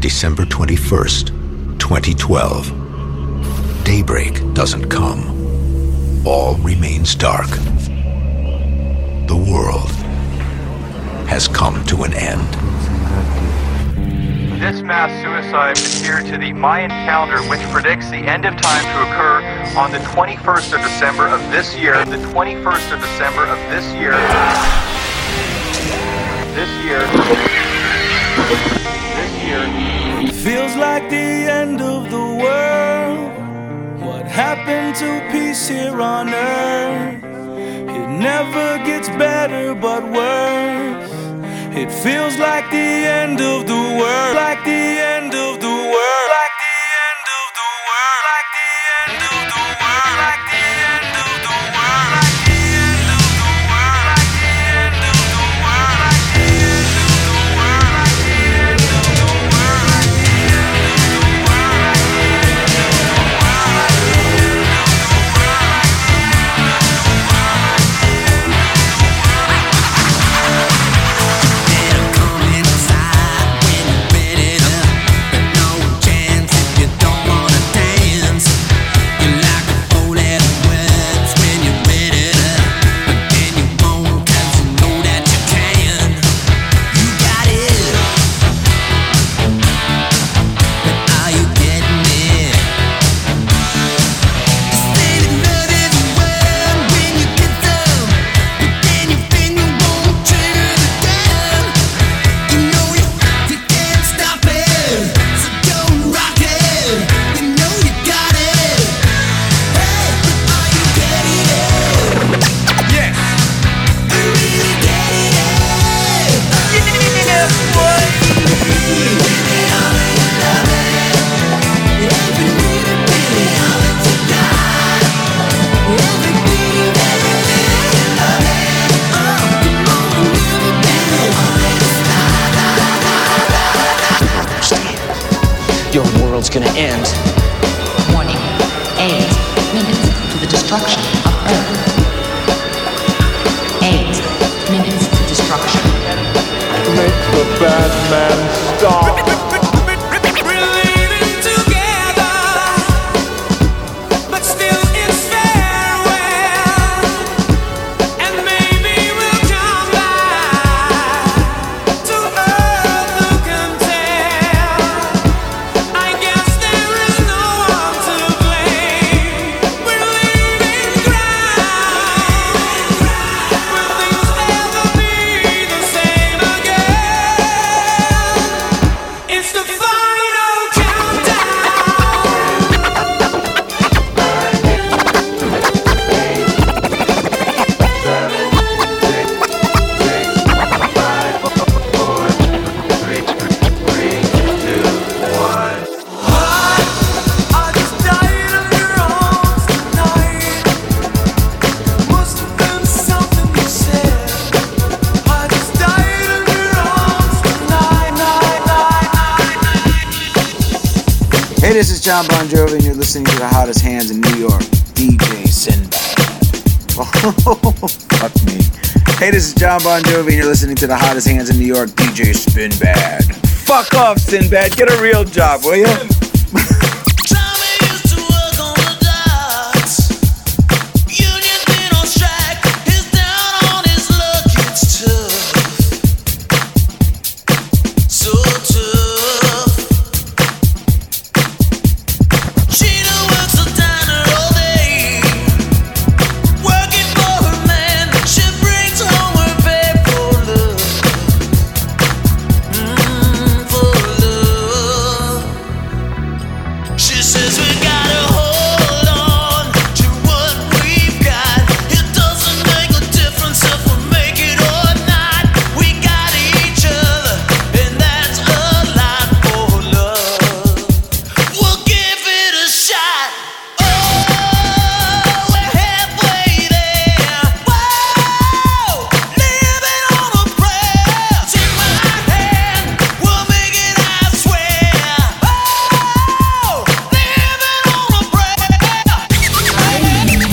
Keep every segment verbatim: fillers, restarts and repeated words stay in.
December twenty-first, twenty twelve. Daybreak doesn't come. All remains dark. The world has come to an end. This mass suicide is here to the Mayan calendar, which predicts the end of time to occur on the twenty-first of December of this year. The twenty-first of December of this year. This year. This year. Feels like the end of the world. What happened to peace here on earth? It never gets better but worse. It feels like the end of the world, like the end of the world, like the end of the world, like the end of the world, like the end of the world, like the end of the world, like the end of the world, like the end of the world, like the end of the world, like the end of the world, like the end of the world, like the end of the world, like the gonna end. Warning, eight minutes to the destruction of Earth. Eight minutes to destruction. Make the bad man stop. Related together, but still it's farewell. And maybe we'll come back to Earth who can tell. I Hey, this is John Bon Jovi, and you're listening to the hottest hands in New York, D J Spinbad. Oh, fuck me. Hey, this is John Bon Jovi, and you're listening to the hottest hands in New York, D J Spinbad. Fuck off, Sinbad. Get a real job, will you?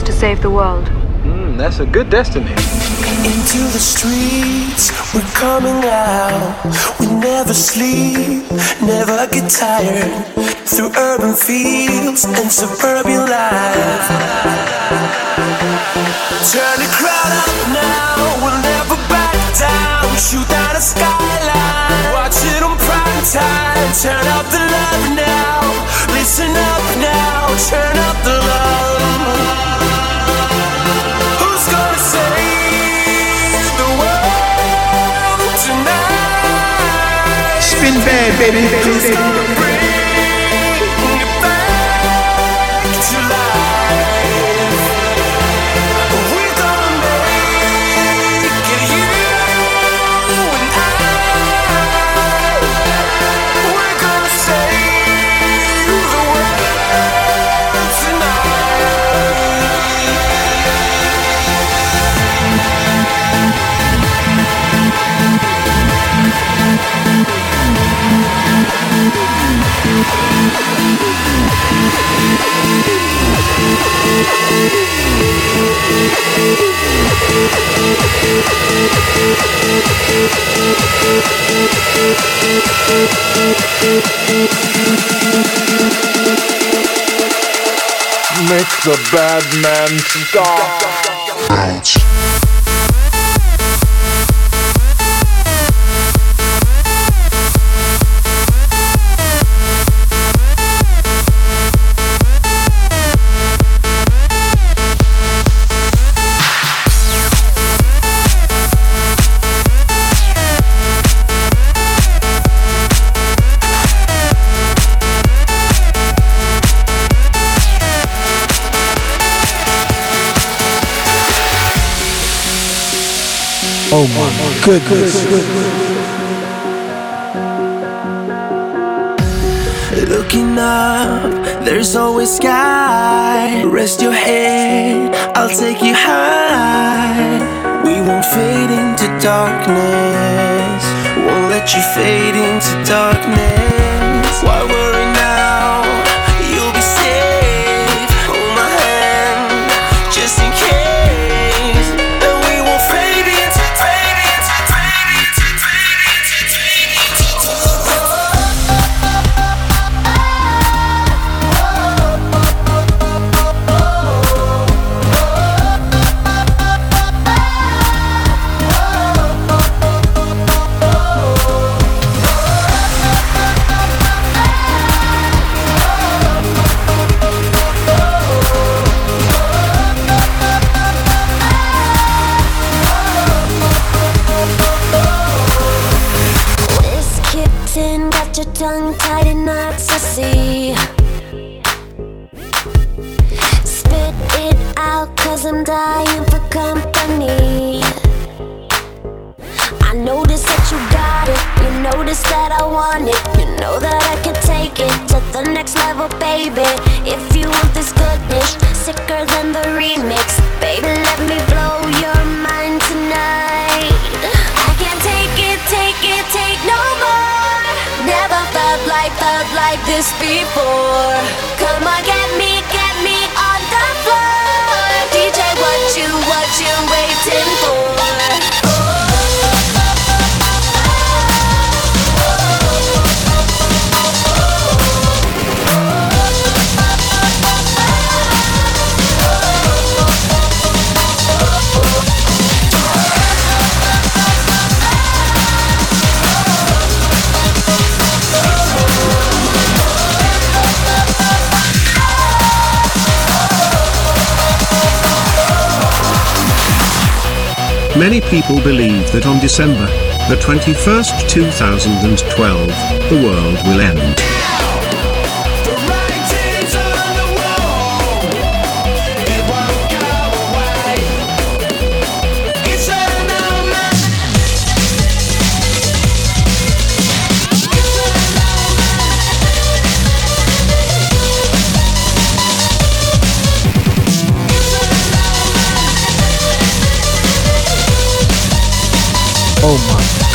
ways to save the world. Mm, that's a good destiny. Into the streets, we're coming out. We never sleep, never get tired. Through urban fields and suburban life. Turn the crowd up now, we'll never back down. Shoot down a skyline, watch it on prime time. Turn up the love now, listen up now. Turn up the love. Spinbad, baby, please. Bring it back to life. We're gonna make it, you and I. We're gonna save the world tonight. Make the bad man stop. Oh my goodness. Looking up, there's always sky. Rest your head, I'll take you high. We won't fade into darkness. Won't let you fade into darkness. Why worry now? You'll be safe. Hold my hand, just in case. Many people believe that on December, the twenty-first, two thousand twelve, the world will end. Oh my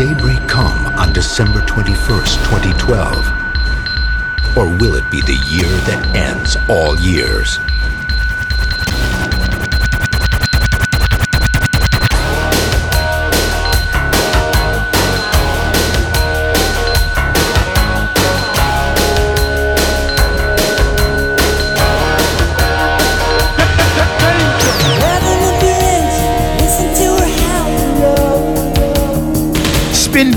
daybreak come on December twenty-first, twenty twelve? Or will it be the year that ends all years? In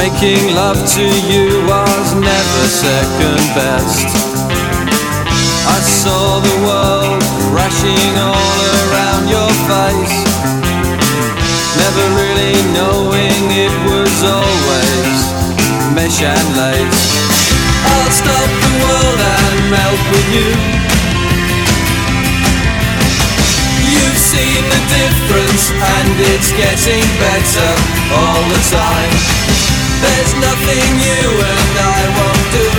Making love to you was never second best. I saw the world crashing all around your face, never really knowing it was always mesh and lace. I'll stop the world and melt with you. You've seen the difference and it's getting better all the time. There's nothing you and I won't do.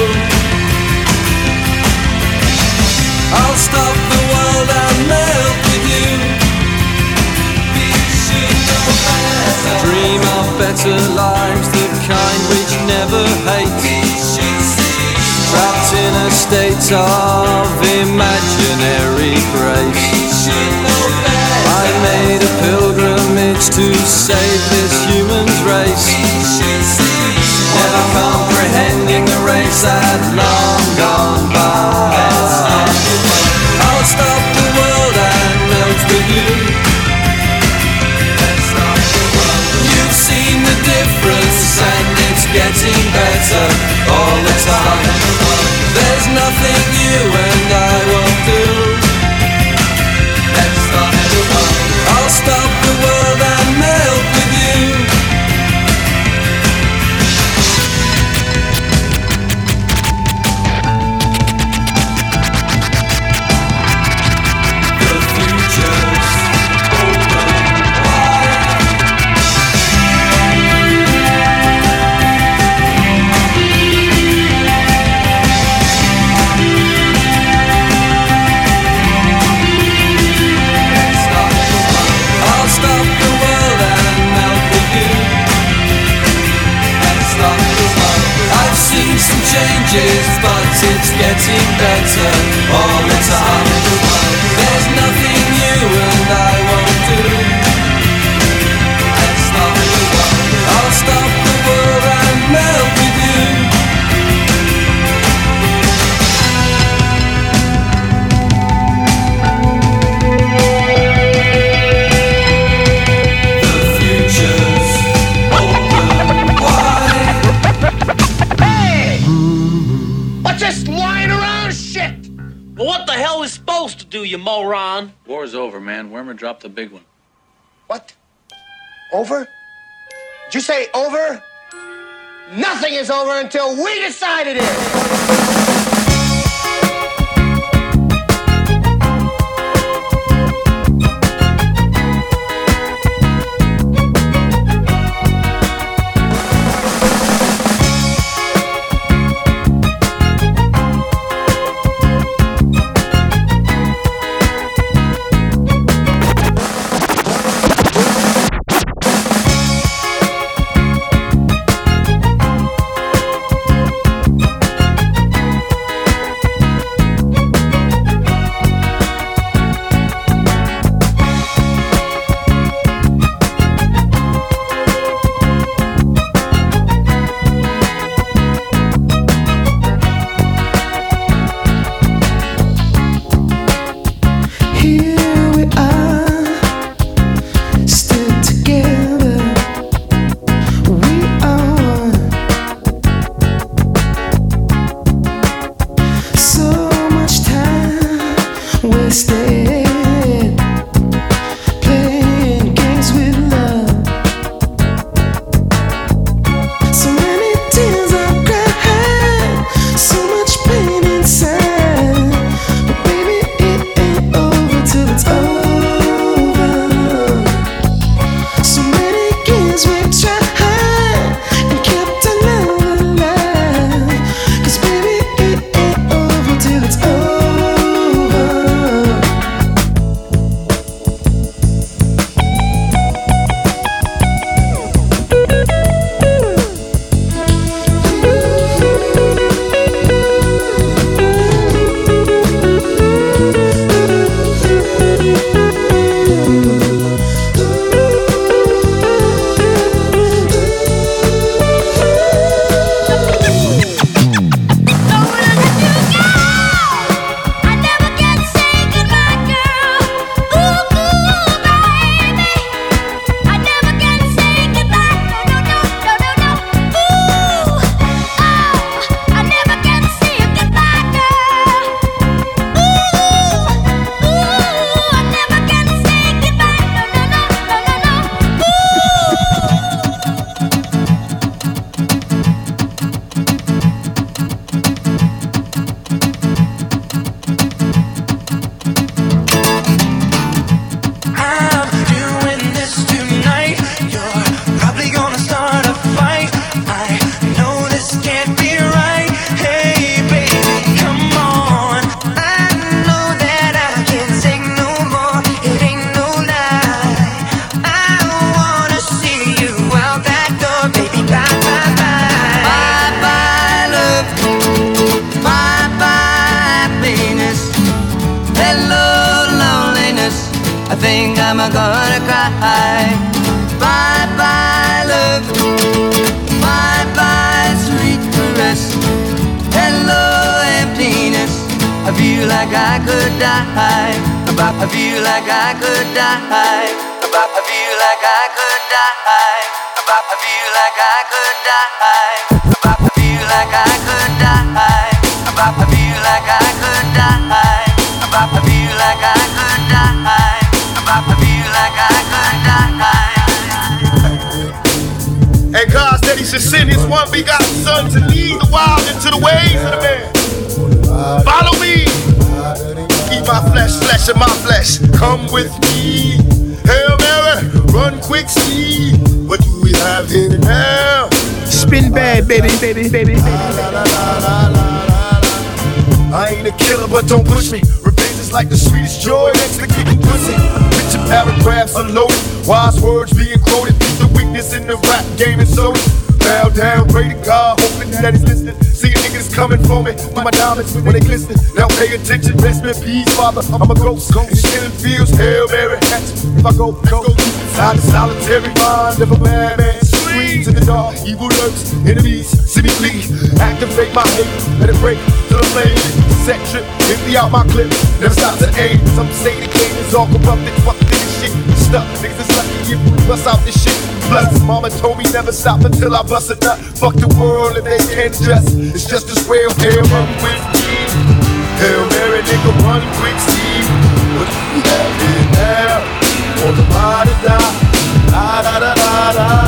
I'll stop the world and melt with you. Dream of better lives, the kind which never hate. Trapped in a state of imaginary grace. I made a pilgrimage to save this human's race. Never comprehending the race that long gone by. I'll stop the world and melt with you. You've seen the difference and it's getting better all the time. There's nothing you and I won't do. I'll stop the world and melt with you. But it's getting better all the time. There's nothing you and I won't do. I'll stop the world and melt with you. Do you moron? War's over, man. Wormer dropped the big one. What? Over? Did you say over? Nothing is over until we decide it high. Bye-bye, love. Bye-bye, sweet caress. Hello, emptiness. I feel like I could die. I feel like I could die. I feel like I could die. I feel like I could die. I feel like I could die. I feel like I could die. I feel like I could die. I feel like I could die. And God said He should send His one begotten Son to lead the wild into the ways of the man. Follow me. Eat my flesh, flesh of my flesh. Come with me. Hail Mary, run quick, see what do we have here now? Spin bad, baby, baby, baby, baby. I ain't a killer, but don't push me. Revenge is like the sweetest joy next to kicking pussy. Picture paragraphs unloaded, wise words being quoted. The weakness in the rap game is so. Bow down, pray to God, hoping that He's listening. See a niggas coming for me, with my diamonds when they glisten. Now pay attention, rest in peace, Father. I'm a ghost, ghost. Killing fields, Hail Mary. If I go, go inside the solitary mind of a madman. Screams in the dark, evil lurks, enemies, see me bleed. Activate my hate, let it break to the flame. Set trip, empty out my clip, never stop to aim. Some say the game is all corrupted, fuck this shit. Stuck, niggas is lucky if we bust out this shit. Plus, mama told me never stop until I bust a nut. Fuck the world and they can't dress. It's just this way of hair, run with me. Hail Mary, nigga, run quick, see what we have in there. On the body da da da da da da.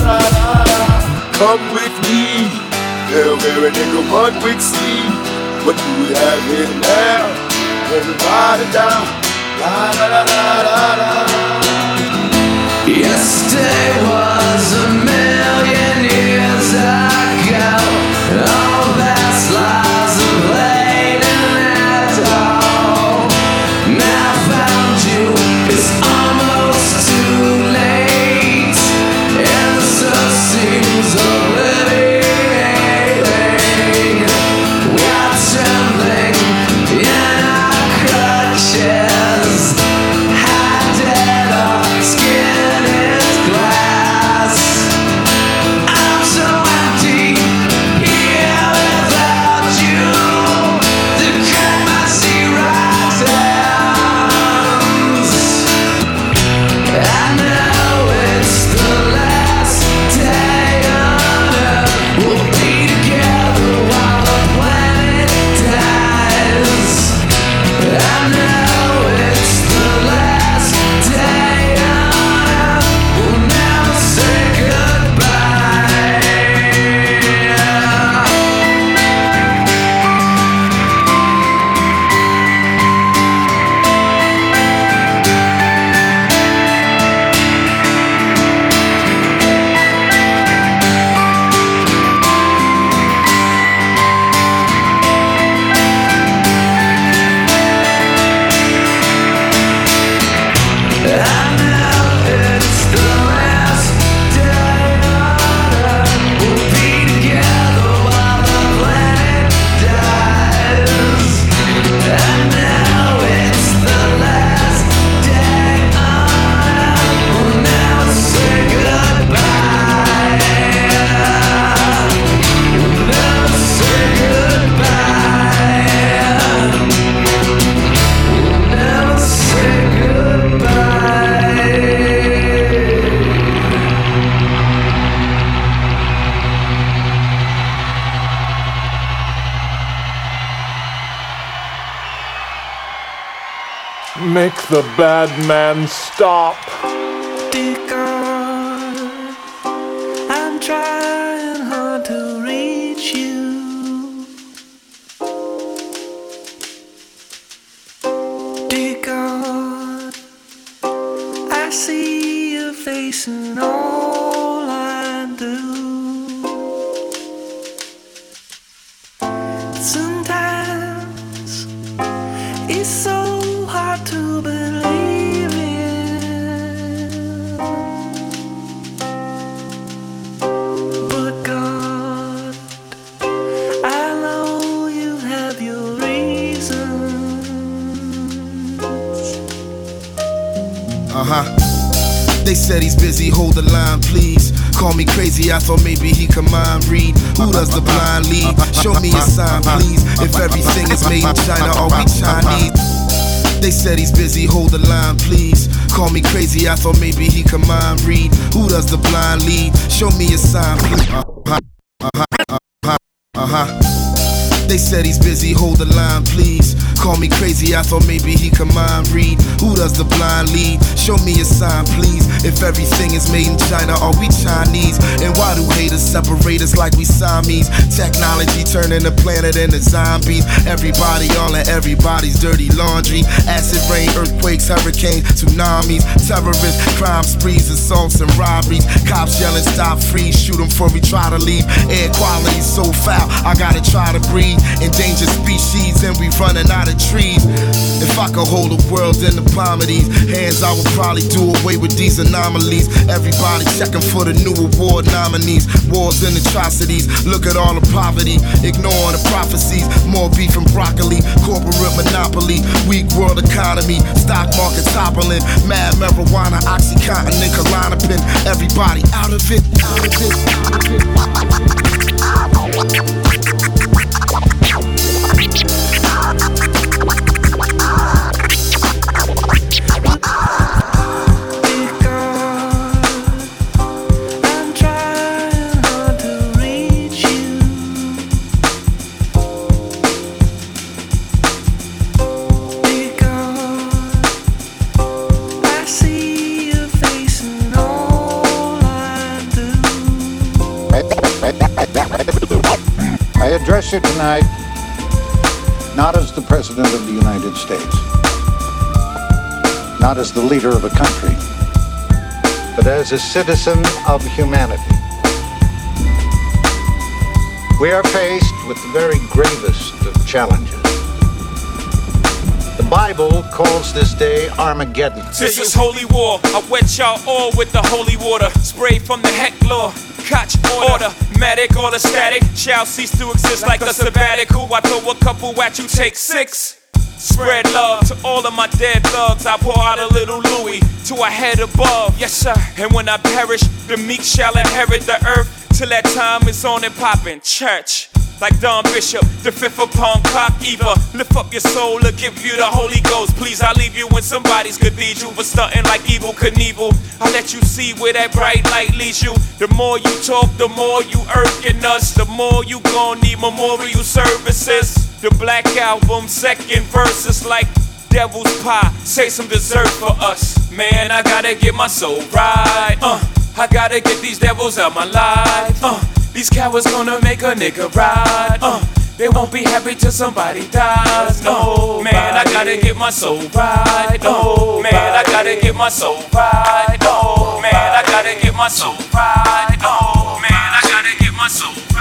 Come with me. Hail Mary, nigga, run quick, see what do we have in there. On the body da da da da da da. Yesterday was a million years ago. All past lives have laid in that hole. Now I found you, it's almost too late. And the sun seems obliterating. We are trembling in our crutches. How did our skin? Make the bad man stop. Dear God, I'm trying hard to reach you. Dear God, I see your face and all I do. Sometimes it's so to believe in, but God, I know you have your reasons. Uh huh. They said he's busy, hold the line, please. Call me crazy, I thought maybe he could mind read. Who does the blind lead? Show me a sign, please. If everything is made in China, are we Chinese? They said he's busy, hold the line, please. Call me crazy, I thought maybe he could mind read. Who does the blind lead? Show me a sign, please. Uh-huh, uh-huh, uh-huh, uh-huh. They said he's busy, hold the line, please. Call me crazy, I thought maybe he could mind read. Who does the blind lead? Show me a sign, please. If everything is made in China, are we Chinese? And why do haters separate us like we Siamese? Technology turning the planet into zombies. Everybody all in everybody's dirty laundry. Acid rain, earthquakes, hurricanes, tsunamis. Terrorists, crime sprees, assaults and robberies. Cops yelling, stop, freeze, shoot them before we try to leave. Air quality's so foul, I gotta try to breathe. Endangered species and we running out of trees. If I could hold the world in the palm of these hands, I would probably do away with these anomalies. Everybody checking for the new award nominees. Wars and atrocities, look at all the poverty. Ignoring the prophecies, more beef and broccoli. Corporate monopoly, weak world economy. Stock market toppling, mad marijuana, Oxycontin and Klonopin. Everybody out of it, out of it, out of it. Address you tonight, not as the President of the United States, not as the leader of a country, but as a citizen of humanity. We are faced with the very gravest of challenges. The Bible calls this day Armageddon. This is holy war. I wet y'all all with the holy water, sprayed from the heck law. Catch order, matic or the static shall cease to exist like, like a sabbatical. I throw a couple at you, take six. Spread love to all of my dead thugs. I pour out a little Louis to a head above. Yes, sir. And when I perish, the meek shall inherit the earth. Till that time is on and poppin'. Church. Like Don Bishop, the fifth upon clock Eva. Lift up your soul or give you the Holy Ghost. Please, I leave you in somebody's cathedral for stunting like Evel Knievel. I let you see where that bright light leads you. The more you talk, the more you irking us. The more you gon' need memorial services. The Black Album, second verse is like devil's pie. Say some dessert for us. Man, I gotta get my soul right. Uh, I gotta get these devils out my life. Uh. These cowards gonna make a nigga ride. Uh, they won't be happy till somebody dies. No, man, I gotta get my soul right. No, man, I gotta get my soul right. No, man, I gotta get my soul right. No, man, I gotta get my soul right.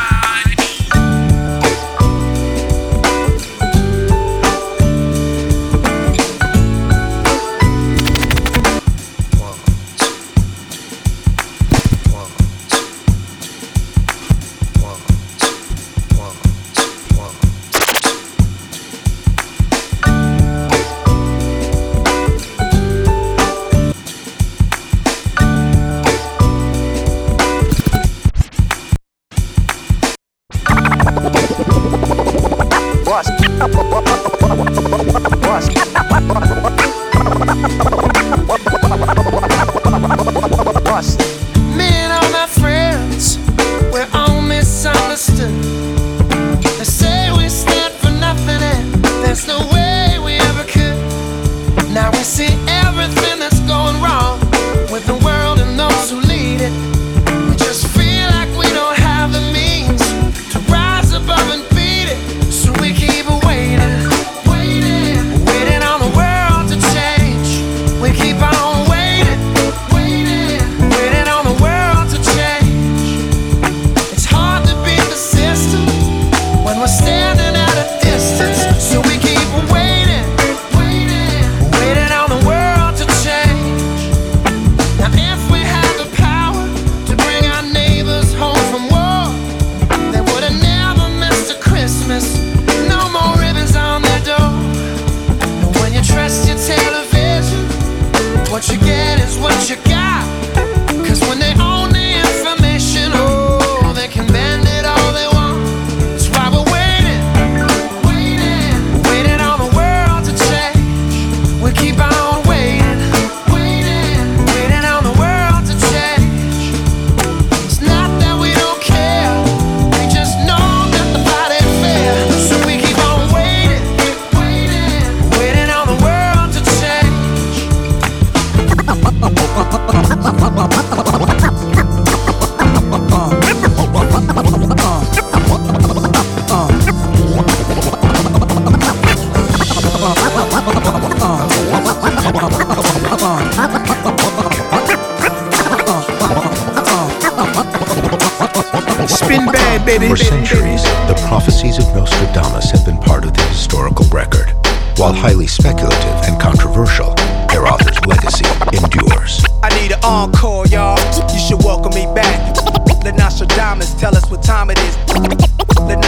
Waiting on the world. For centuries, the prophecies of Nostradamus have been part of the historical record. While highly speculative and controversial, their author's legacy endures. I need an encore, y'all. You should welcome me back. Let Nostradamus tell us what time it is. Let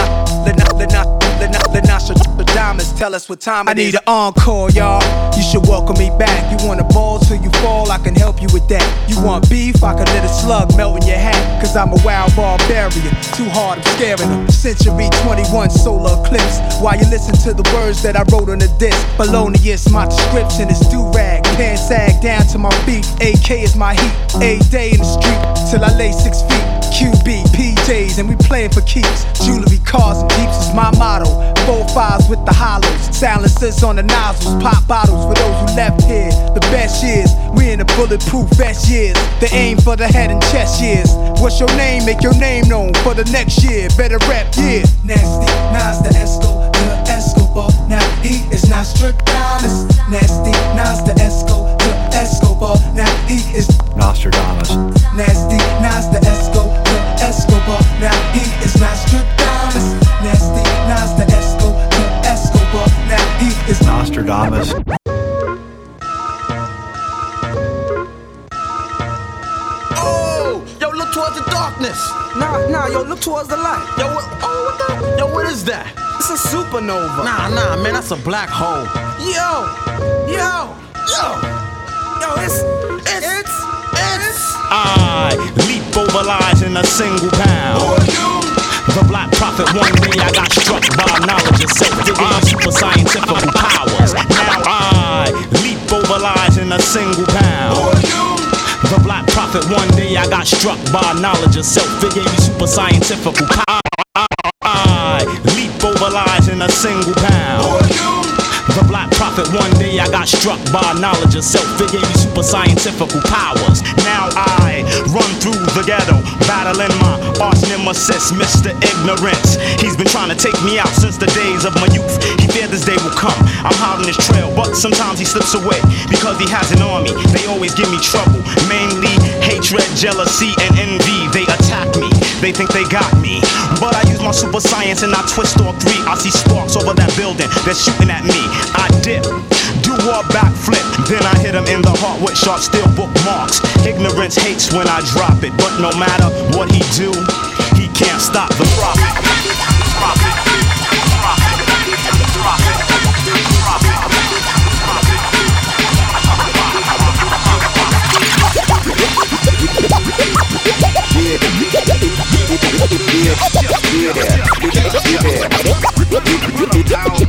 Nostradamus tell us what time it is. I need an encore, y'all. You should welcome me back. You want a ball till you fall, I can help you with that. You want beef, I can let a slug melt in your hat. Cause I'm a wild barbarian. Too hard, I'm scaring them. Century twenty-one solar eclipse. While you listen to the words that I wrote on the disc. Balonius, my description is do-rag. Pants sag down to my feet. A K is my heat. A day in the street till I lay six feet. Q B, P Js, and we playing for keeps. Jewelry, cars, and jeeps is my motto. Four fives with the hollows. Silencers on the nozzles. Pop bottles for those who left here. The best years, we in the bulletproof vest years. The aim for the head and chest years. What's your name? Make your name known for the next year. Better rap, yeah. Nasty, Nas the Esco, the Escobar. Now he is Nostradamus. Nasty, Nas the Esco, the Escobar. Now he is Nostradamus. Nasty, Nas the Esco. Escobar, now he is Nostradamus. Nasty, Nas the Esco, the Escobar, now he is Nostradamus. Oh, yo, look towards the darkness. Nah, nah, yo, look towards the light. Yo, what, oh, what the? Yo, what is that? It's a supernova. Nah, nah, man, that's a black hole. Yo, yo, yo, yo, it's, it's, it's, it's. I leap over lies in a single pound. The black prophet, one day I got struck by knowledge and self-digging super scientific powers. Now I leap over lies in a single pound. The black prophet, one day I got struck by knowledge and self-digging super scientific powers. I leap over lies in a single pound. The black prophet, one day I got struck by knowledge of self. It gave me super scientific powers. Now I run through the ghetto, battling my arch nemesis, Mister Ignorance. He's been trying to take me out since the days of my youth. He feared this day will come. I'm holding his trail, but sometimes he slips away because he has an army. They always give me trouble, mainly hatred, jealousy, and envy. They attack me. They think they got me, but I use my super science and I twist all three. I see sparks over that building, they're shooting at me. I dip, do a backflip, then I hit him in the heart with sharp steel bookmarks. Ignorance hates when I drop it, but no matter what he do, he can't stop the prophet. Prophet, prophet, prophet, prophet, prophet. Yeah, yeah, yeah, yeah,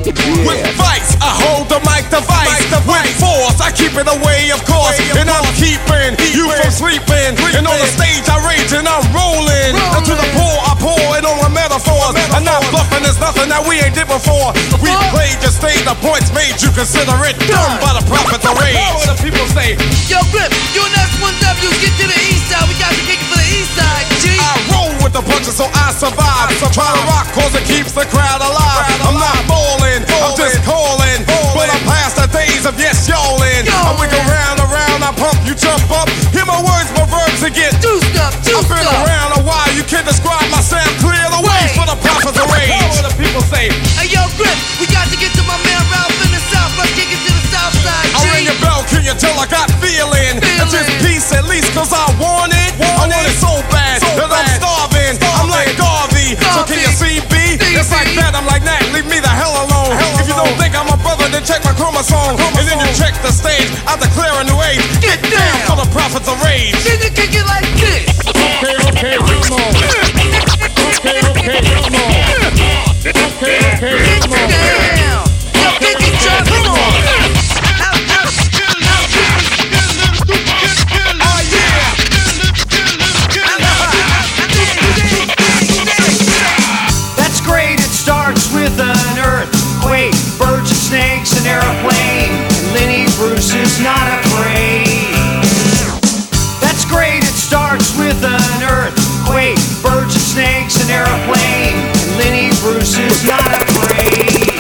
yeah. With vice, I hold the mic device. With force, I keep it away, of course. And I'm keeping you from sleeping. And on the stage, I rage and I'm rolling. And to the poor, I pour it on my metaphors. I'm not bluffing, there's nothing that we ain't did before. We played the stage, the points made. You consider it done by the prophet of rage. What the people say? Yo, Grip, you and us one W's, get to the east side. We got to kick it for the east side. I roll with the punches so I survive. I survive. Try to rock cause it keeps the crowd alive. I'm not falling, I'm just calling. But I'm past the days of yes yolin'. I wiggle round around, I pump, you jump up. Hear my words, my verbs and get juiced up. I've been around a while, you can't describe my sound. Clear the way for the prophets of rage. What the people say? Hey yo, Grip, we got to get to my man Ralph in the south. Let's kick it to the south side. I'll ring your bell, kill you till I got feeling. It's just peace at least cause I want it. I want it so bad so that bad. I'm starving. starving. I'm like Garvey. Garvey, so can you see me? D V. It's like that, I'm like that, leave me the hell alone. Hell if you alone. Don't think I'm a brother, then check my chromosome. chromosome. And then you check the stage, I declare a new age. Get, Get down. down for the prophets of rage. Then you kick it like this. Okay, okay, come on. Okay, okay, come on. Okay, okay, come on. Get down. Yo, kick it, John, come on. Snakes and airplane, Lenny Bruce is not afraid. That's great, it starts with an earthquake. Birds and snakes and airplane, Lenny Bruce is not afraid.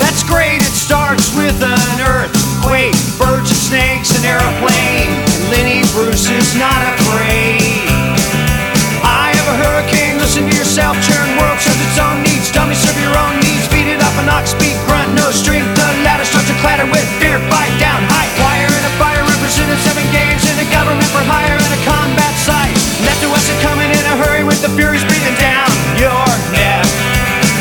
That's great, it starts with an earthquake. Birds and snakes and airplane, Lenny Bruce is not afraid. I have a hurricane, listen speak, grunt, no strength. The ladder starts to clatter with fear, bite down height. Wire in a fire representing seven games in the government for hire in a combat site. Left to us are coming in a hurry with the furies breathing down your neck.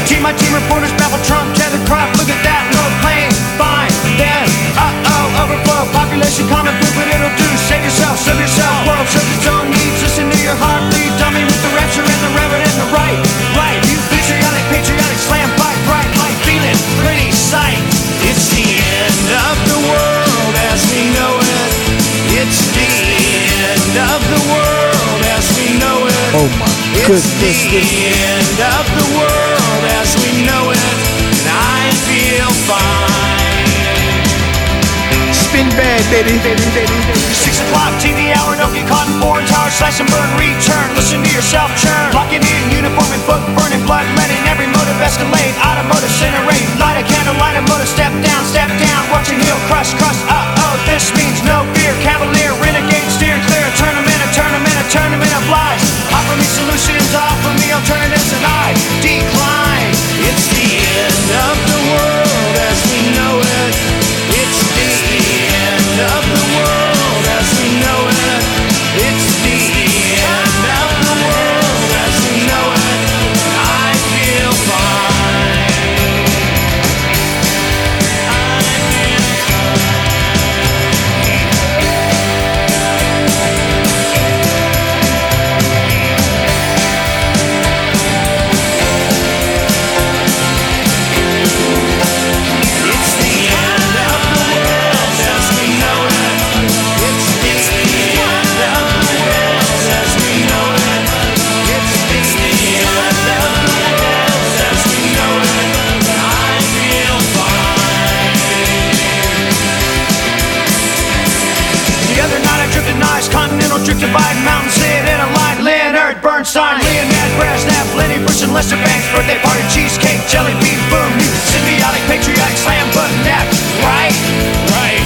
Team by team reporters baffle Trump, tether crop, look at that, no plane, fine, then, uh-oh, overflow, population common, do what it'll do, save yourself, serve yourself, world, serve its own needs, listen to your heart, lead dummy with the rapture and the reverend and the right, right, you patriotic, patriotic, slam, bite, bright light, feeling, pretty sight, it's the end of the world as we know it, it's the end of the world as we know it, oh my goodness, it's the end of the world as we know it, and I feel fine. Spinbad, baby, baby, baby, baby. Six o'clock T V hour, don't get caught in foreign tower, slash and burn, return. Listen to yourself churn. Locking in, uniform and book, burning blood, letting every motive escalate. Automotive, incinerate, light a candle, light a motive, step down, step down. Watch your heel, crush, crush, uh oh, this means no fear. Cavalier, renegade, steer clear. Turn them in, a turn them in, a turn them in, a lies. Offer me solutions, offer me alternatives, and I decline. It's the end of the world as we know it. It's the end of the world as we know it. It's the end of the world as we know it. I feel fine. I feel continental drifted by mountain sit in a light lid, earth burn sign, Leonard Brezhnev, Lenny Bruce and Lester Bangs, birthday party, cheesecake, jelly bean, boom, symbiotic, patriotic, slam button nap, right, right,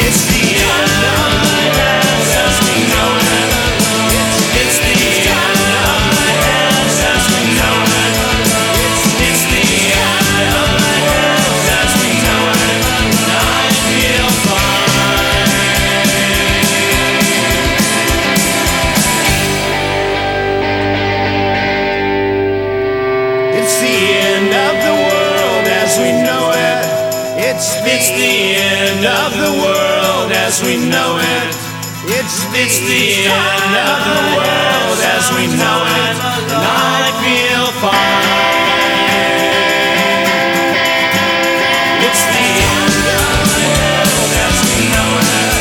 it's the end of the world as we know it, it's the end of the world as we know it, it's the end of the world as we know it, I feel fine. It's the end of the world as we know it. It's the, it's the end of the world as we know it. And I feel fine. It's the end of the world as we know it.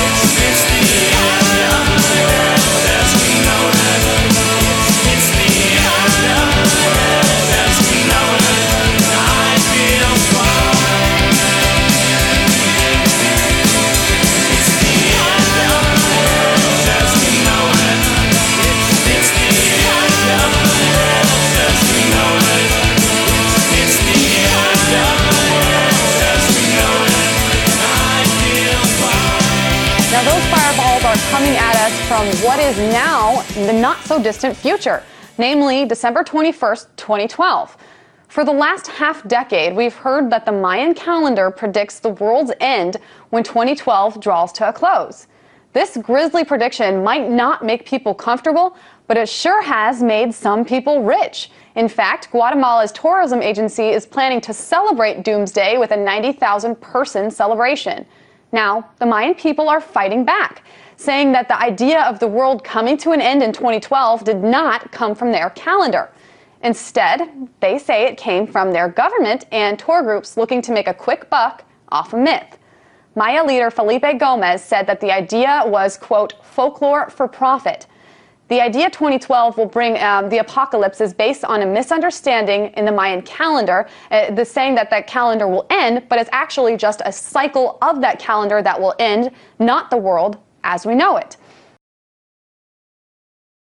It's, it's the end of the world as we know it. It's, it's the end of the world as we know it. And I feel fine. Now those fireballs are coming at us from what is now the not-so-distant future, namely December twenty-first, twenty twelve. For the last half-decade, we've heard that the Mayan calendar predicts the world's end when twenty twelve draws to a close. This grisly prediction might not make people comfortable, but it sure has made some people rich. In fact, Guatemala's tourism agency is planning to celebrate Doomsday with a ninety thousand person celebration. Now, the Mayan people are fighting back, saying that the idea of the world coming to an end in twenty twelve did not come from their calendar. Instead, they say it came from their government and tour groups looking to make a quick buck off a myth. Maya leader Felipe Gomez said that the idea was, quote, folklore for profit. The idea twenty twelve will bring um, the apocalypse is based on a misunderstanding in the Mayan calendar, uh, the saying that that calendar will end, but it's actually just a cycle of that calendar that will end, not the world as we know it.